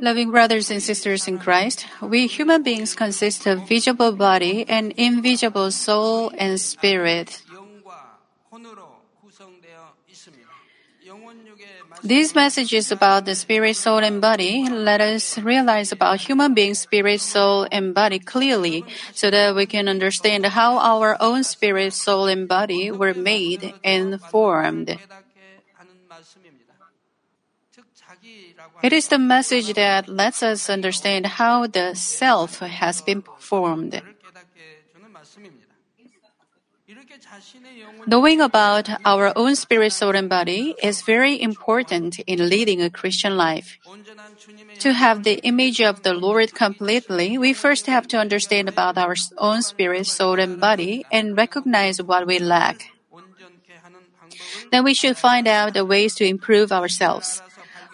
Loving brothers and sisters in Christ, we human beings consist of visible body and invisible soul and spirit. These messages about the spirit, soul, and body let us realize about human beings' spirit, soul, and body clearly so that we can understand how our own spirit, soul, and body were made and formed. It is the message that lets us understand how the self has been formed. Knowing about our own spirit, soul, and body is very important in leading a Christian life. To have the image of the Lord completely, we first have to understand about our own spirit, soul, and body and recognize what we lack. Then we should find out the ways to improve ourselves.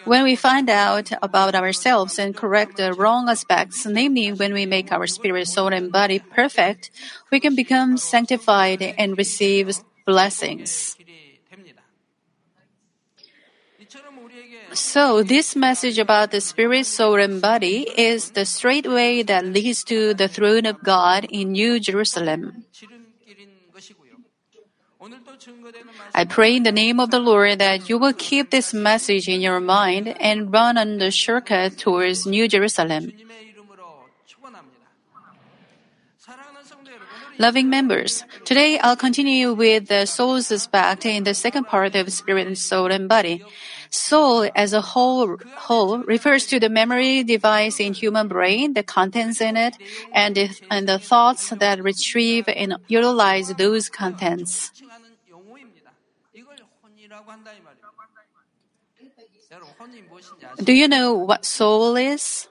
When we find out about ourselves and correct the wrong aspects, namely when we make our spirit, soul, and body perfect, we can become sanctified and receive blessings. So this message about the spirit, soul, and body is the straight way that leads to the throne of God in New Jerusalem. I pray in the name of the Lord that you will keep this message in your mind and run on the shortcut towards New Jerusalem. Loving members, today I'll continue with the soul's aspect in the second part of spirit and soul and body. Soul as a whole refers to the memory device in human brain, the contents in it, and the thoughts that retrieve and utilize those contents. Do you know what soul is?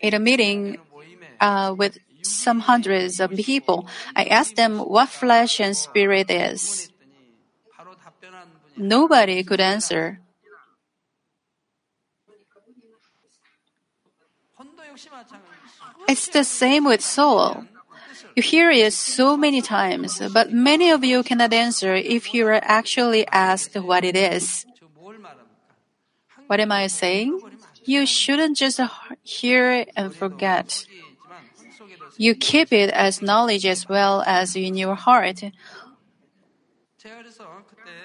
In a meeting with some hundreds of people, I asked them what flesh and spirit is. Nobody could answer. It's the same with soul. You hear it so many times, but many of you cannot answer if you are actually asked what it is. What am I saying? You shouldn't just hear and forget. You keep it as knowledge as well as in your heart.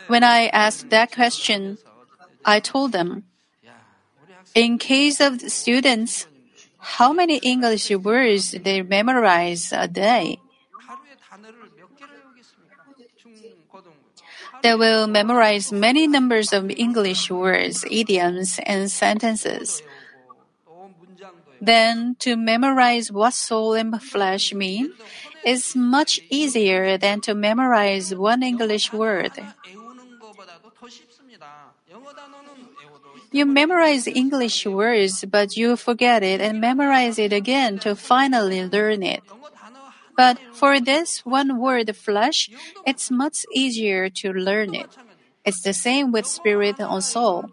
When I asked that question, I told them, in case of students, how many English words they memorize a day? They will memorize many numbers of English words, idioms, and sentences. Then, to memorize what soul and flesh mean is much easier than to memorize one English word. You memorize English words, but you forget it and memorize it again to finally learn it. But for this one word, flesh, it's much easier to learn it. It's the same with spirit and soul.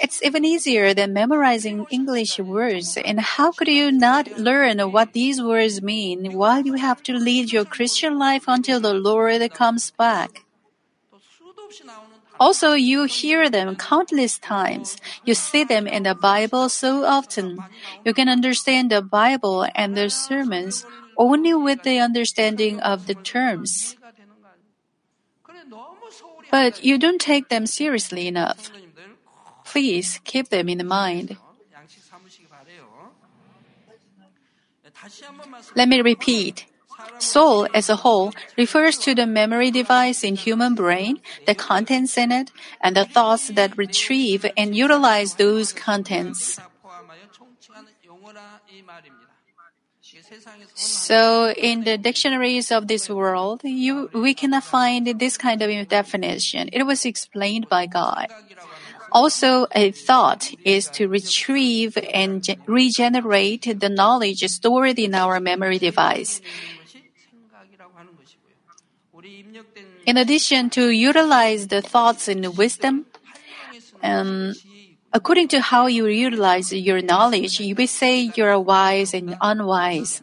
It's even easier than memorizing English words. And how could you not learn what these words mean while you have to lead your Christian life until the Lord comes back? Also, you hear them countless times. You see them in the Bible so often. You can understand the Bible and the sermons only with the understanding of the terms. But you don't take them seriously enough. Please keep them in mind. Let me repeat. Soul as a whole refers to the memory device in human brain, the contents in it, and the thoughts that retrieve and utilize those contents. So, in the dictionaries of this world, we cannot find this kind of definition. It was explained by God. Also, a thought is to retrieve and regenerate the knowledge stored in our memory device. In addition to utilize the thoughts in wisdom, according to how you utilize your knowledge, you will say you are wise and unwise.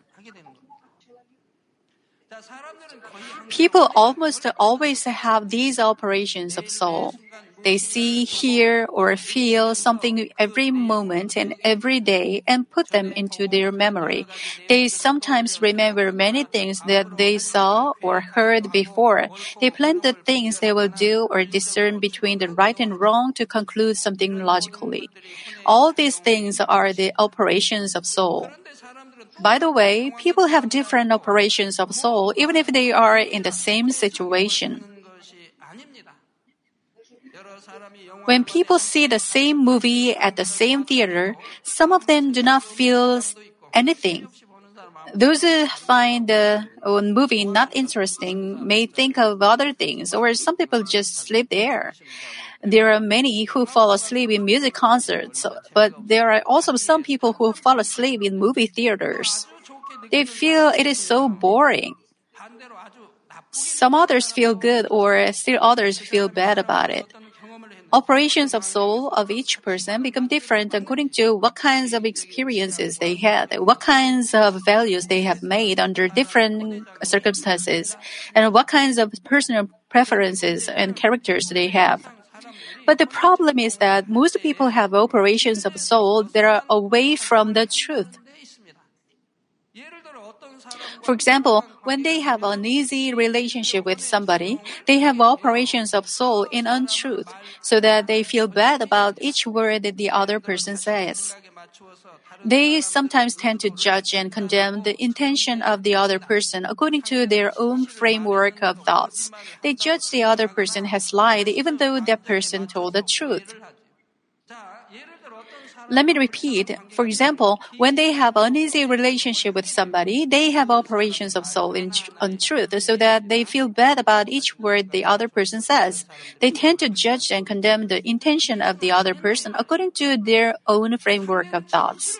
People almost always have these operations of soul. They see, hear, or feel something every moment and every day and put them into their memory. They sometimes remember many things that they saw or heard before. They plan the things they will do or discern between the right and wrong to conclude something logically. All these things are the operations of soul. By the way, people have different operations of soul even if they are in the same situation. When people see the same movie at the same theater, some of them do not feel anything. Those who find the movie not interesting may think of other things, or some people just sleep there. There are many who fall asleep in music concerts, but there are also some people who fall asleep in movie theaters. They feel it is so boring. Some others feel good, or still others feel bad about it. Operations of soul of each person become different according to what kinds of experiences they had, what kinds of values they have made under different circumstances, and what kinds of personal preferences and characters they have. But the problem is that most people have operations of soul that are away from the truth. For example, when they have an uneasy relationship with somebody, they have operations of soul in untruth, so that they feel bad about each word that the other person says. They sometimes tend to judge and condemn the intention of the other person according to their own framework of thoughts. They judge the other person has lied even though that person told the truth. Let me repeat. For example, when they have an uneasy relationship with somebody, they have operations of soul in untruth so that they feel bad about each word the other person says. They tend to judge and condemn the intention of the other person according to their own framework of thoughts.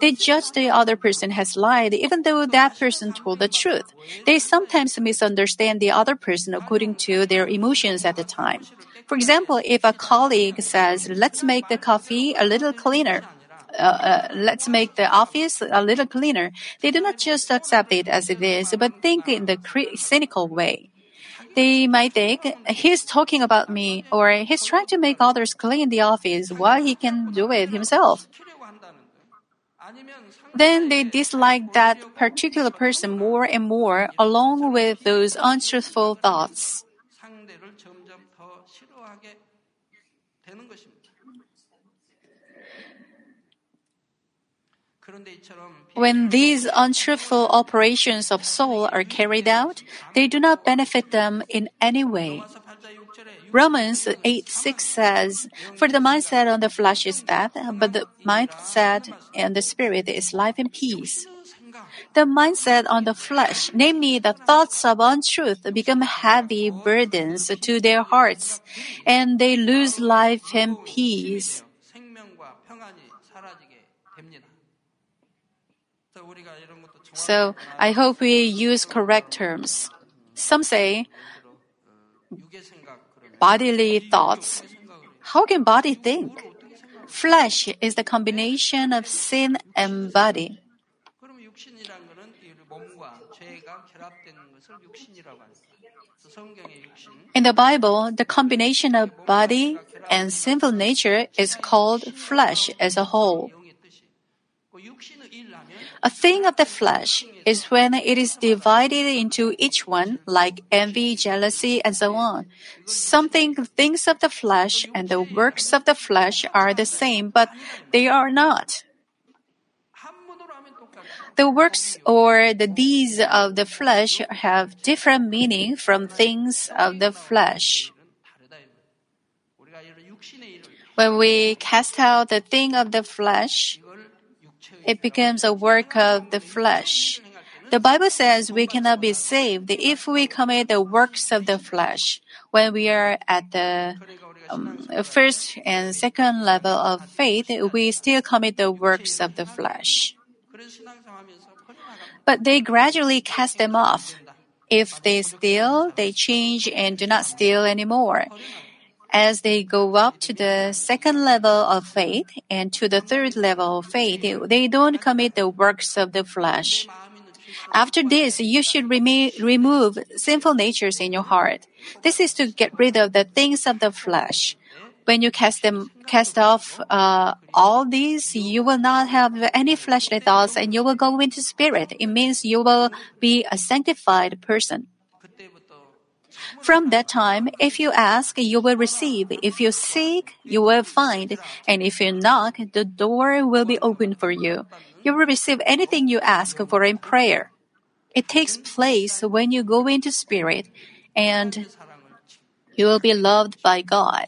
They judge the other person has lied even though that person told the truth. They sometimes misunderstand the other person according to their emotions at the time. For example, if a colleague says, "Let's make the coffee a little cleaner," let's make the office a little cleaner, they do not just accept it as it is, but think in the cynical way. They might think, "He's talking about me," or "He's trying to make others clean the office while he can do it himself." Then they dislike that particular person more and more along with those untruthful thoughts. When these untruthful operations of soul are carried out, they do not benefit them in any way. Romans 8:6 says, "For the mindset on the flesh is death, but the mindset on the spirit is life and peace." The mindset on the flesh, namely the thoughts of untruth, become heavy burdens to their hearts, and they lose life and peace. So, I hope we use correct terms. Some say, bodily thoughts. How can body think? Flesh is the combination of sin and body. In the Bible, the combination of body and sinful nature is called flesh as a whole. A thing of the flesh is when it is divided into each one, like envy, jealousy, and so on. Things of the flesh and the works of the flesh are the same, but they are not. The works or the deeds of the flesh have different meaning from things of the flesh. When we cast out the thing of the flesh, it becomes a work of the flesh. The Bible says we cannot be saved if we commit the works of the flesh. When we are at the first and second level of faith, we still commit the works of the flesh. But they gradually cast them off. If they steal, they change and do not steal anymore. As they go up to the second level of faith and to the third level of faith, they don't commit the works of the flesh. After this, you should remove sinful natures in your heart. This is to get rid of the things of the flesh. When you cast off all these, you will not have any fleshly thoughts and you will go into spirit. It means you will be a sanctified person. From that time, if you ask, you will receive. If you seek, you will find. And if you knock, the door will be opened for you. You will receive anything you ask for in prayer. It takes place when you go into spirit, and you will be loved by God.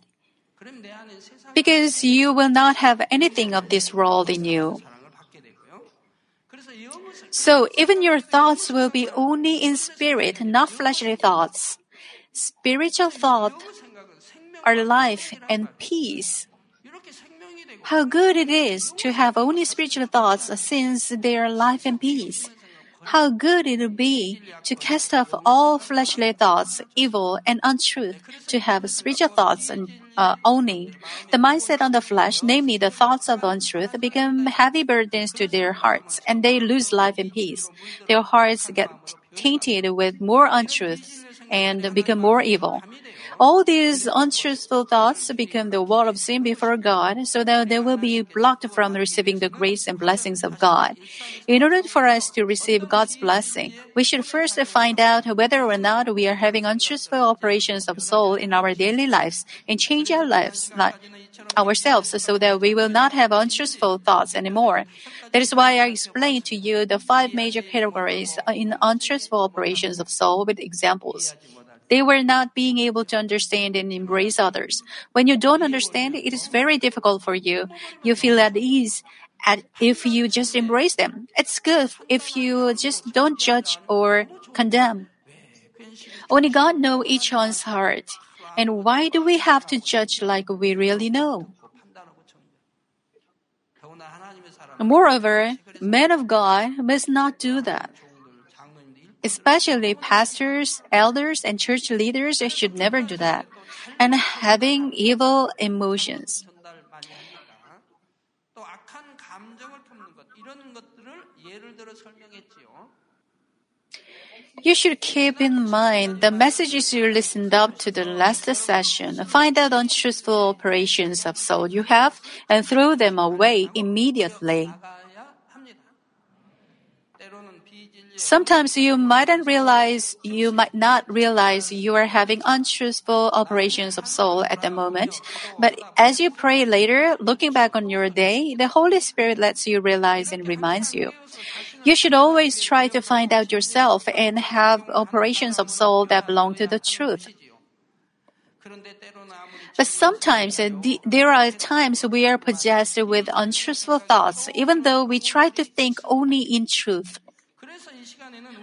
Because you will not have anything of this world in you. So even your thoughts will be only in spirit, not fleshly thoughts. Spiritual thoughts are life and peace. How good it is to have only spiritual thoughts since they are life and peace. How good it would be to cast off all fleshly thoughts, evil, and untruth, to have spiritual thoughts and only. The mindset on the flesh, namely the thoughts of untruth, become heavy burdens to their hearts, and they lose life and peace. Their hearts get tainted with more untruth and become more evil. All these untruthful thoughts become the wall of sin before God, so that they will be blocked from receiving the grace and blessings of God. In order for us to receive God's blessing, we should first find out whether or not we are having untruthful operations of soul in our daily lives and change our lives, ourselves, so that we will not have untruthful thoughts anymore. That is why I explained to you the 5 major categories in untruthful operations of soul with examples. They were not being able to understand and embrace others. When you don't understand, it is very difficult for you. You feel at ease if you just embrace them. It's good if you just don't judge or condemn. Only God knows each one's heart. And why do we have to judge like we really know? Moreover, men of God must not do that. Especially pastors, elders, and church leaders should never do that. And having evil emotions. You should keep in mind the messages you listened up to the last session. Find out untruthful operations of soul you have and throw them away immediately. Sometimes you might not realize you are having untruthful operations of soul at the moment, but as you pray later, looking back on your day, the Holy Spirit lets you realize and reminds you. You should always try to find out yourself and have operations of soul that belong to the truth. But sometimes there are times we are possessed with untruthful thoughts, even though we try to think only in truth.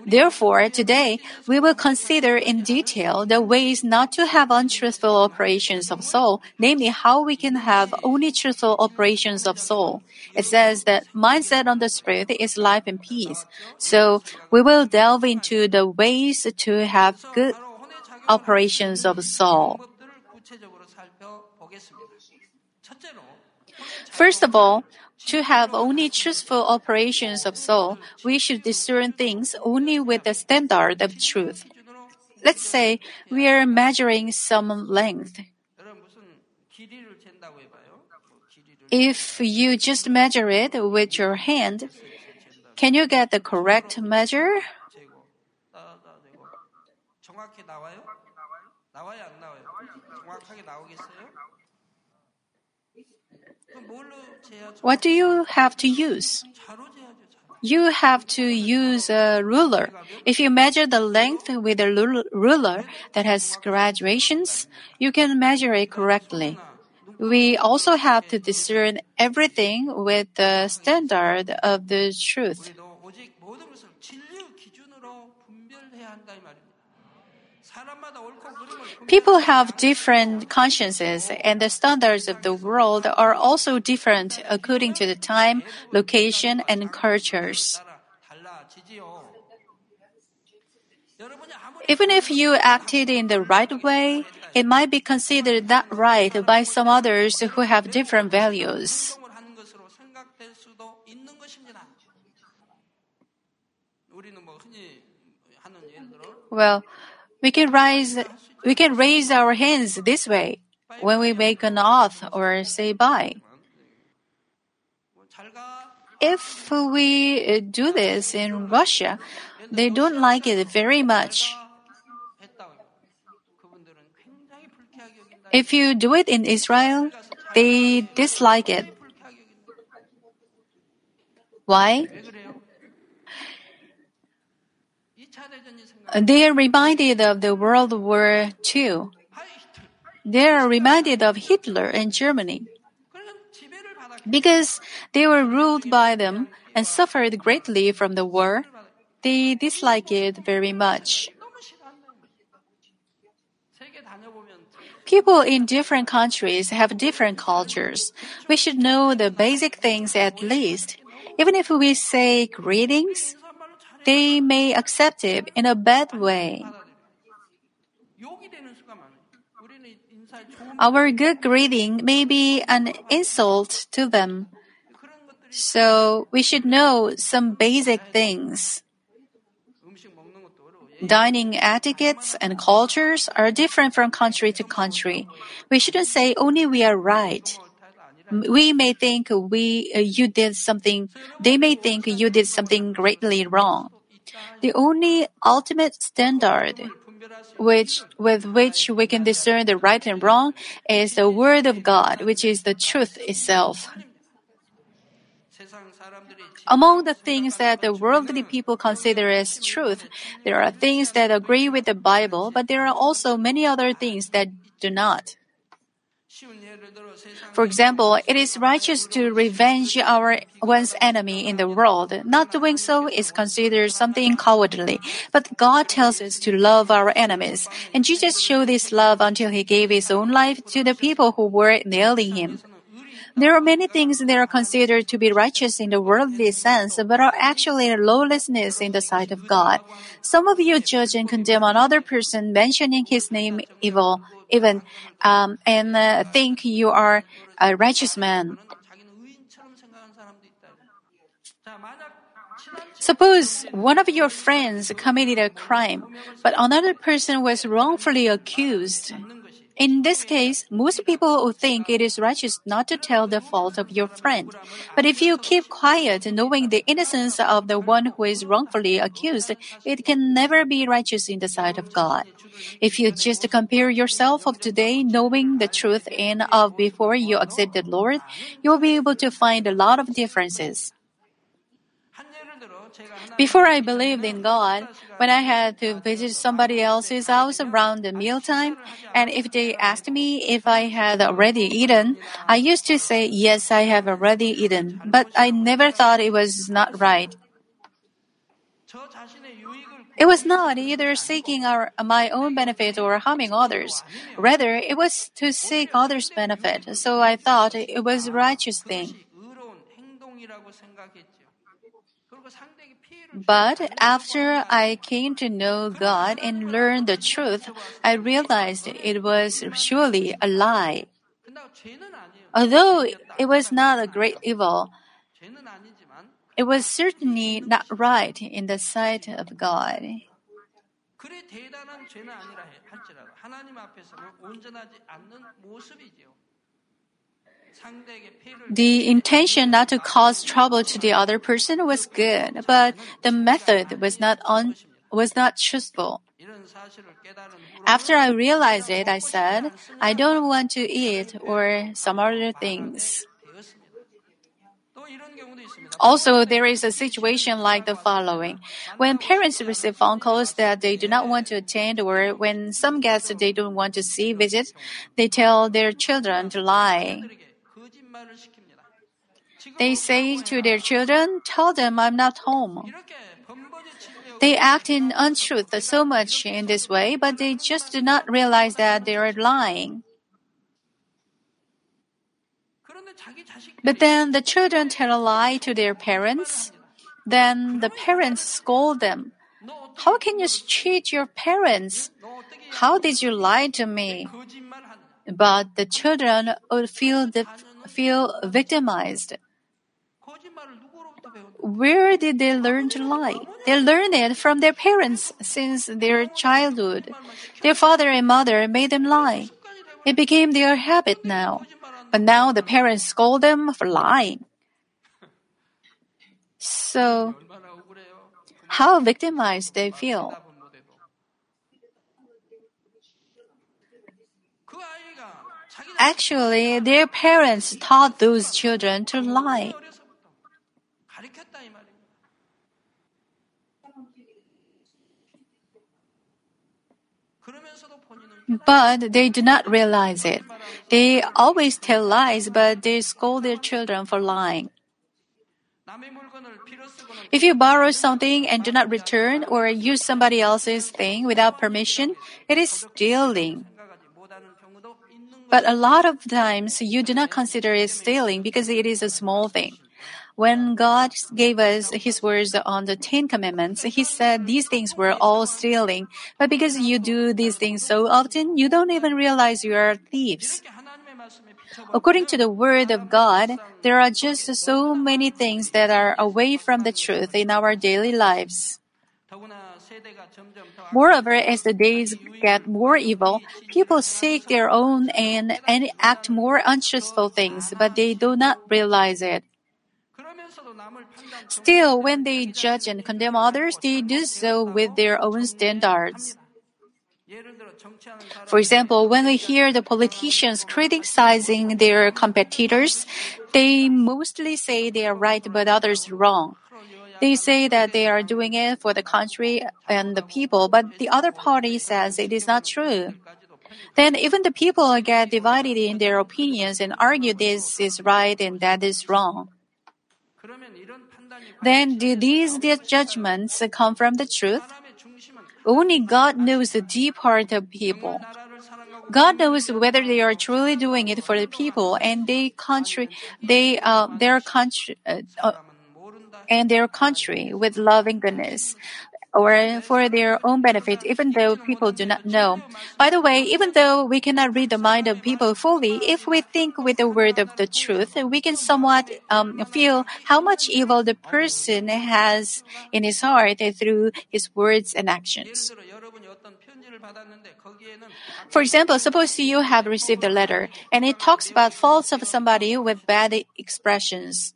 Therefore, today, we will consider in detail the ways not to have untruthful operations of soul, namely how we can have only truthful operations of soul. It says that mindset on the spirit is life and peace. So, we will delve into the ways to have good operations of soul. First of all, to have only truthful operations of soul, we should discern things only with the standard of truth. Let's say we are measuring some length. If you just measure it with your hand, can you get the correct measure? What do you have to use? You have to use a ruler. If you measure the length with a ruler that has graduations, you can measure it correctly. We also have to discern everything with the standard of the truth. People have different consciences, and the standards of the world are also different according to the time, location, and cultures. Even if you acted in the right way, it might be considered not right by some others who have different values. Well, we can raise our hands this way when we make an oath or say bye. If we do this in Russia, they don't like it very much. If you do it in Israel, they dislike it. Why? They are reminded of the World War II. They are reminded of Hitler and Germany. Because they were ruled by them and suffered greatly from the war, they dislike it very much. People in different countries have different cultures. We should know the basic things at least. Even if we say greetings, they may accept it in a bad way. Our good greeting may be an insult to them. So we should know some basic things. Dining etiquettes and cultures are different from country to country. We shouldn't say only we are right. We may think you did something. They may think you did something greatly wrong. The only ultimate standard with which we can discern the right and wrong is the Word of God, which is the truth itself. Among the things that the worldly people consider as truth, there are things that agree with the Bible, but there are also many other things that do not. For example, it is righteous to revenge one's enemy in the world. Not doing so is considered something cowardly. But God tells us to love our enemies. And Jesus showed this love until he gave his own life to the people who were nailing him. There are many things that are considered to be righteous in the worldly sense, but are actually lawlessness in the sight of God. Some of you judge and condemn another person, mentioning his name evil, and think you are a righteous man. Suppose one of your friends committed a crime, but another person was wrongfully accused. In this case, most people will think it is righteous not to tell the fault of your friend. But if you keep quiet, knowing the innocence of the one who is wrongfully accused, it can never be righteous in the sight of God. If you just compare yourself of today, knowing the truth and of before you accepted Lord, you will be able to find a lot of differences. Before I believed in God, when I had to visit somebody else's house around the mealtime, and if they asked me if I had already eaten, I used to say, yes, I have already eaten, but I never thought it was not right. It was not either seeking my own benefit or harming others. Rather, it was to seek others' benefit, so I thought it was a righteous thing. But after I came to know God and learned the truth, I realized it was surely a lie. Although it was not a great evil, it was certainly not right in the sight of God. The intention not to cause trouble to the other person was good, but the method was not truthful. After I realized it, I said, I don't want to eat or some other things. Also, there is a situation like the following. When parents receive phone calls that they do not want to attend, or when some guests they don't want to see visit, they tell their children to lie. They say to their children, tell them I'm not home. They act in untruth so much in this way, but they just do not realize that they are lying. But then the children tell a lie to their parents. Then the parents scold them. How can you cheat your parents? How did you lie to me? But the children feel victimized. Where did they learn to lie? They learned it from their parents since their childhood. Their father and mother made them lie. It became their habit now. But now the parents scold them for lying. So, how victimized they feel. Actually, their parents taught those children to lie. But they do not realize it. They always tell lies, but they scold their children for lying. If you borrow something and do not return or use somebody else's thing without permission, it is stealing. But a lot of times you do not consider it stealing because it is a small thing. When God gave us His words on the Ten Commandments, He said these things were all stealing. But because you do these things so often, you don't even realize you are thieves. According to the Word of God, there are just so many things that are away from the truth in our daily lives. Moreover, as the days get more evil, people seek their own and act more untruthful things, but they do not realize it. Still, when they judge and condemn others, they do so with their own standards. For example, when we hear the politicians criticizing their competitors, they mostly say they are right but others wrong. They say that they are doing it for the country and the people, but the other party says it is not true. Then even the people get divided in their opinions and argue this is right and that is wrong. Then do these judgments come from the truth? Only God knows the deep heart of people. God knows whether they are truly doing it for the people and their country with loving goodness or for their own benefit, even though people do not know. By the way, even though we cannot read the mind of people fully, if we think with the word of the truth, we can somewhat feel how much evil the person has in his heart through his words and actions. For example, suppose you have received a letter, and it talks about faults of somebody with bad expressions.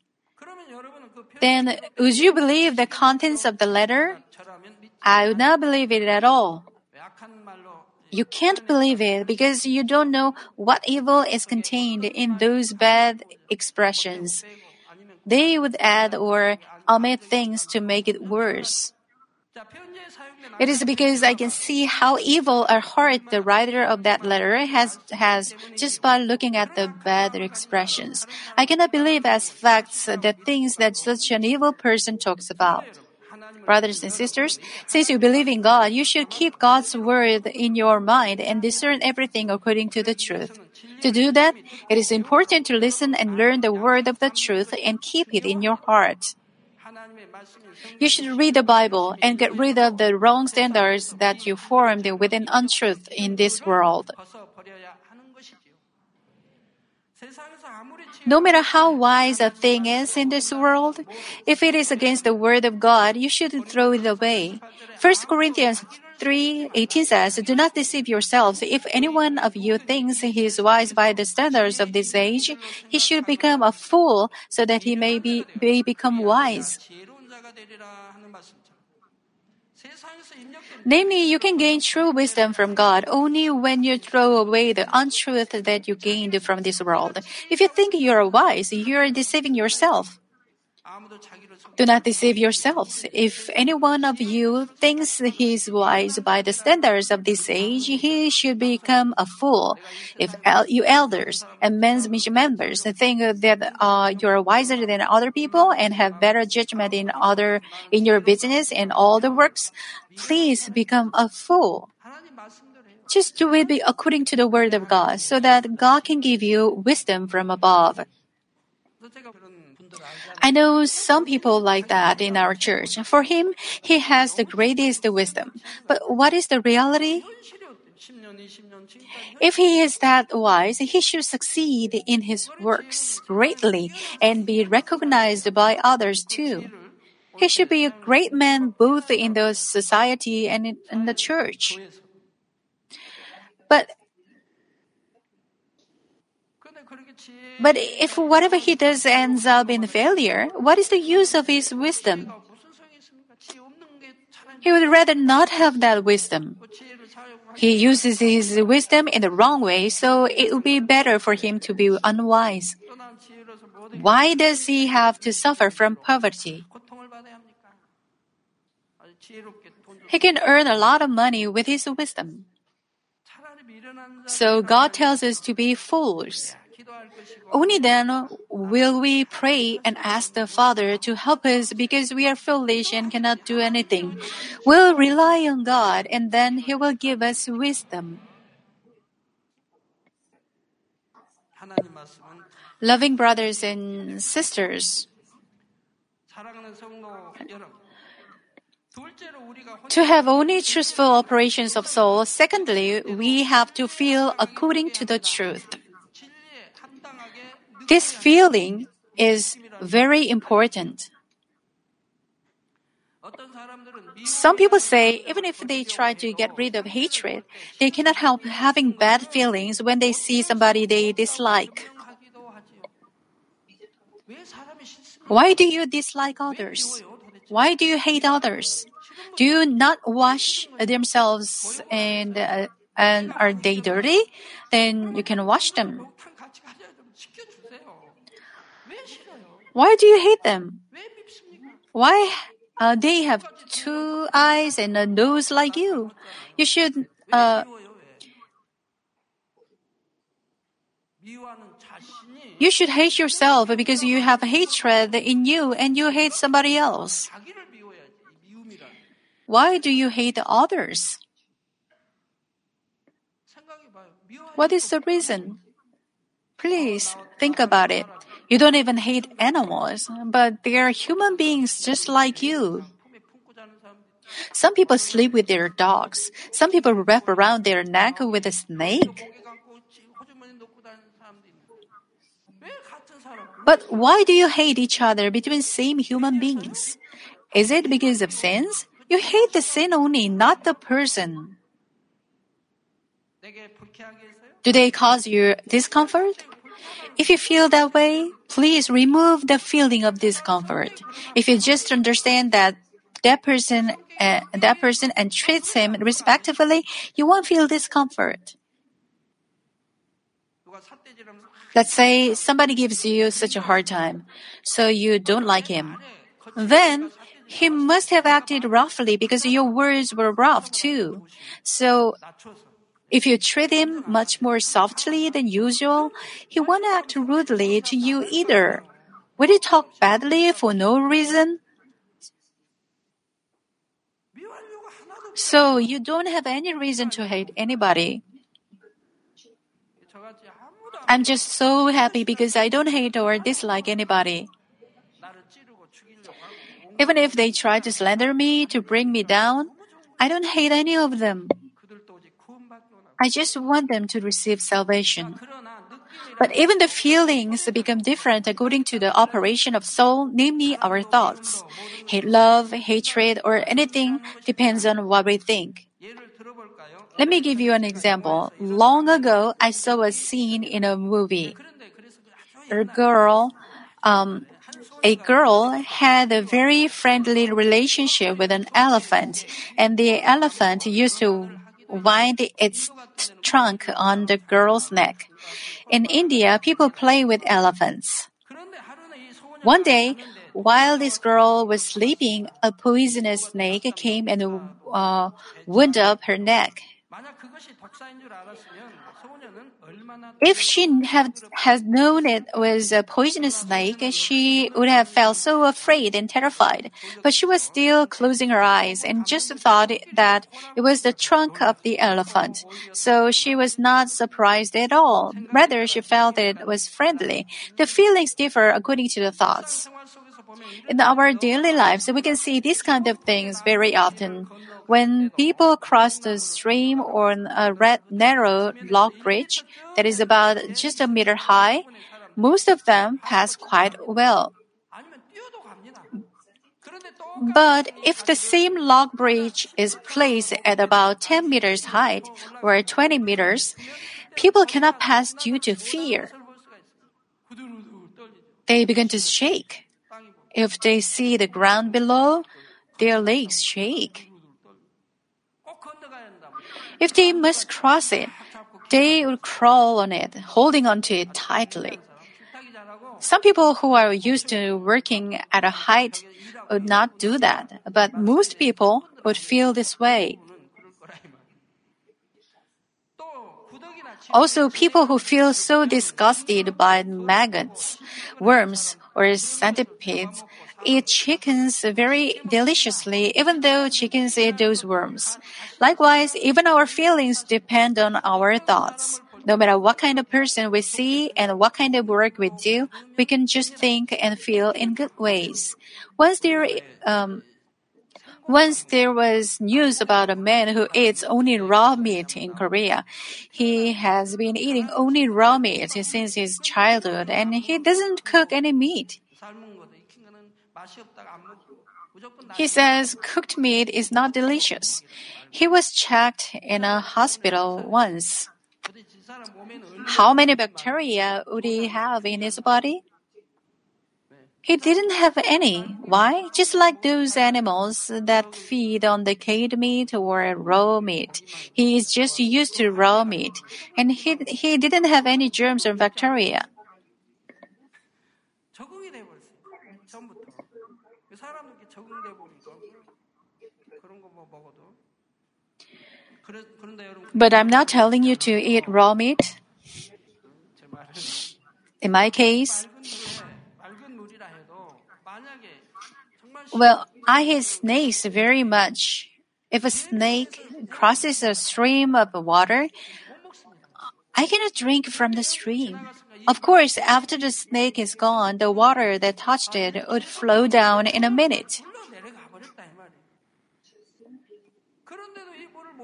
Then, would you believe the contents of the letter? I would not believe it at all. You can't believe it because you don't know what evil is contained in those bad expressions. They would add or omit things to make it worse. It is because I can see how evil a heart the writer of that letter has just by looking at the bad expressions. I cannot believe as facts the things that such an evil person talks about. Brothers and sisters, since you believe in God, you should keep God's word in your mind and discern everything according to the truth. To do that, it is important to listen and learn the word of the truth and keep it in your heart. You should read the Bible and get rid of the wrong standards that you formed within untruth in this world. No matter how wise a thing is in this world, if it is against the word of God, you should throw it away. 1 Corinthians 3:18 says, "Do not deceive yourselves. If anyone of you thinks he is wise by the standards of this age, he should become a fool so that he may become wise." Namely, you can gain true wisdom from God only when you throw away the untruth that you gained from this world. If you think you are wise, you are deceiving yourself. Do not deceive yourselves. If any one of you thinks he is wise by the standards of this age, he should become a fool. If you elders and men's mission members think that you are wiser than other people and have better judgment in your business and all the works, please become a fool. Just do it according to the word of God so that God can give you wisdom from above. I know some people like that in our church. For him, he has the greatest wisdom. But what is the reality? If he is that wise, he should succeed in his works greatly and be recognized by others too. He should be a great man both in the society and in the church. But if whatever he does ends up in failure, what is the use of his wisdom? He would rather not have that wisdom. He uses his wisdom in the wrong way, so it would be better for him to be unwise. Why does he have to suffer from poverty? He can earn a lot of money with his wisdom. So God tells us to be fools. Only then will we pray and ask the Father to help us because we are foolish and cannot do anything. We'll rely on God and then He will give us wisdom. Loving brothers and sisters, to have only truthful operations of soul, secondly, we have to feel according to the truth. This feeling is very important. Some people say even if they try to get rid of hatred, they cannot help having bad feelings when they see somebody they dislike. Why do you dislike others? Why do you hate others? Do you not wash themselves and are they dirty? Then you can wash them. Why do you hate them? Why they have two eyes and a nose like you? You should you should hate yourself because you have hatred in you and you hate somebody else. Why do you hate others? What is the reason? Please think about it. You don't even hate animals, but they are human beings just like you. Some people sleep with their dogs. Some people wrap around their neck with a snake. But why do you hate each other between same human beings? Is it because of sins? You hate the sin only, not the person. Do they cause you discomfort? If you feel that way, please remove the feeling of discomfort. If you just understand that person and treats him respectfully, you won't feel discomfort. Let's say somebody gives you such a hard time, so you don't like him. Then he must have acted roughly because your words were rough too. So if you treat him much more softly than usual, he won't act rudely to you either. Will he talk badly for no reason? So you don't have any reason to hate anybody. I'm just so happy because I don't hate or dislike anybody. Even if they try to slander me, to bring me down, I don't hate any of them. I just want them to receive salvation. But even the feelings become different according to the operation of soul, namely our thoughts. Hate, love, hatred, or anything depends on what we think. Let me give you an example. Long ago, I saw a scene in a movie. A girl had a very friendly relationship with an elephant, and the elephant used to wind its trunk on the girl's neck. In India, people play with elephants. One day, while this girl was sleeping, a poisonous snake came and wound up her neck. If she had known it was a poisonous snake, she would have felt so afraid and terrified. But she was still closing her eyes and just thought that it was the trunk of the elephant. So she was not surprised at all. Rather, she felt that it was friendly. The feelings differ according to the thoughts. In our daily lives, we can see these kind of things very often. When people cross the stream on a narrow log bridge that is about just a meter high, most of them pass quite well. But if the same log bridge is placed at about 10 meters height or 20 meters, people cannot pass due to fear. They begin to shake. If they see the ground below, their legs shake. If they must cross it, they will crawl on it, holding onto it tightly. Some people who are used to working at a height would not do that, but most people would feel this way. Also, people who feel so disgusted by maggots, worms, or centipedes eat chickens very deliciously, even though chickens eat those worms. Likewise, even our feelings depend on our thoughts. No matter what kind of person we see and what kind of work we do, we can just think and feel in good ways. Once there was news about a man who eats only raw meat in Korea. He has been eating only raw meat since his childhood, and he doesn't cook any meat. He says cooked meat is not delicious. He was checked in a hospital once. How many bacteria would he have in his body? He didn't have any. Why? Just like those animals that feed on decayed meat or raw meat. He is just used to raw meat, and he didn't have any germs or bacteria. But I'm not telling you to eat raw meat. In my case, I hate snakes very much. If a snake crosses a stream of water, I cannot drink from the stream. Of course, after the snake is gone, the water that touched it would flow down in a minute.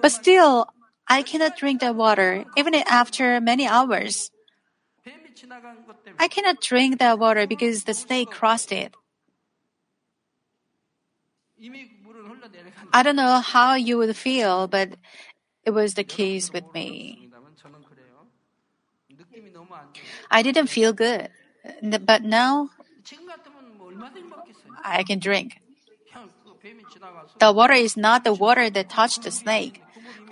But still, I cannot drink the water, even after many hours. I cannot drink that water because the snake crossed it. I don't know how you would feel, but it was the case with me. I didn't feel good, but now I can drink. The water is not the water that touched the snake.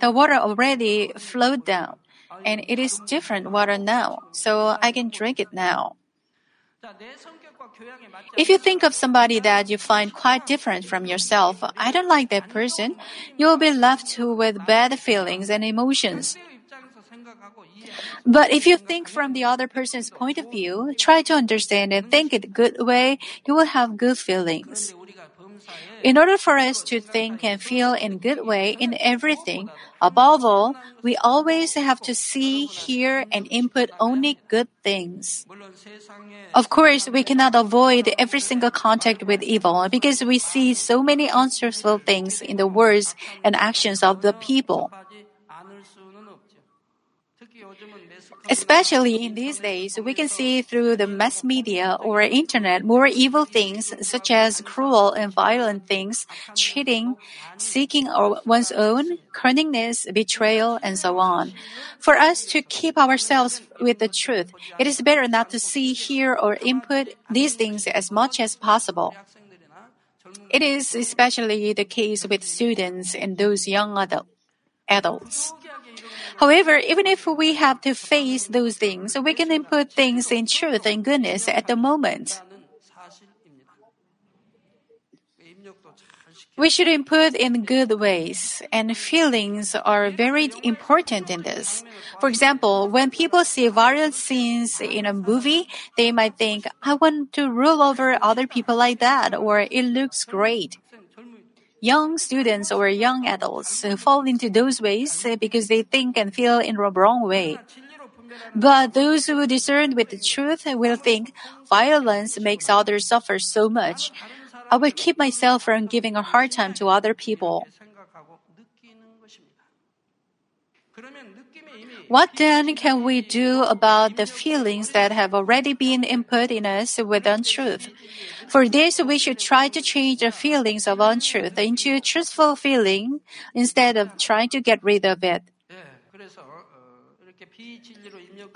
The water already flowed down, and it is different water now, so I can drink it now. If you think of somebody that you find quite different from yourself, I don't like that person, you will be left with bad feelings and emotions. But if you think from the other person's point of view, try to understand and think it a good way, you will have good feelings. In order for us to think and feel in good way in everything, above all, we always have to see, hear, and input only good things. Of course, we cannot avoid every single contact with evil because we see so many unserviceful things in the words and actions of the people. Especially in these days, we can see through the mass media or internet more evil things such as cruel and violent things, cheating, seeking one's own, cunningness, betrayal, and so on. For us to keep ourselves with the truth, it is better not to see, hear, or input these things as much as possible. It is especially the case with students and those young adults. However, even if we have to face those things, we can input things in truth and goodness at the moment. We should input in good ways, and feelings are very important in this. For example, when people see violent scenes in a movie, they might think, I want to rule over other people like that, or it looks great. Young students or young adults fall into those ways because they think and feel in the wrong way. But those who discern with the truth will think, violence makes others suffer so much. I will keep myself from giving a hard time to other people. What then can we do about the feelings that have already been input in us with untruth? For this, we should try to change the feelings of untruth into truthful feeling instead of trying to get rid of it.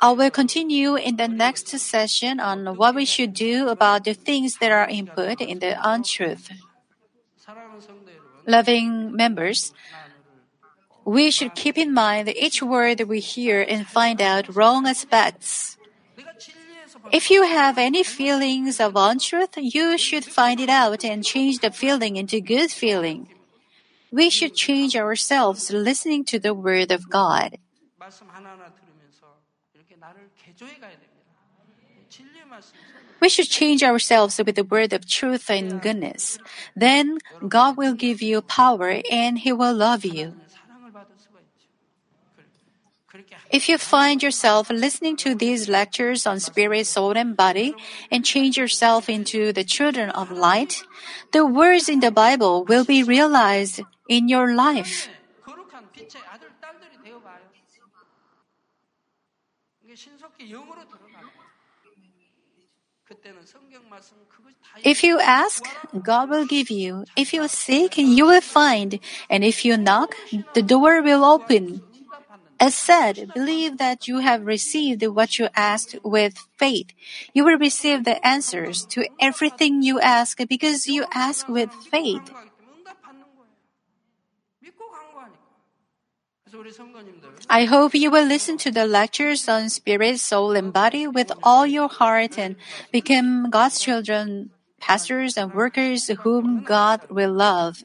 I will continue in the next session on what we should do about the things that are input in the untruth. Loving members, we should keep in mind each word we hear and find out wrong aspects. If you have any feelings of untruth, you should find it out and change the feeling into good feeling. We should change ourselves listening to the Word of God. We should change ourselves with the word of truth and goodness. Then God will give you power and He will love you. If you find yourself listening to these lectures on spirit, soul, and body and change yourself into the children of light, the words in the Bible will be realized in your life. If you ask, God will give you. If you seek, you will find. And if you knock, the door will open. As said, believe that you have received what you asked with faith. You will receive the answers to everything you ask because you ask with faith. I hope you will listen to the lectures on spirit, soul, and body with all your heart and become God's children, pastors and workers whom God will love.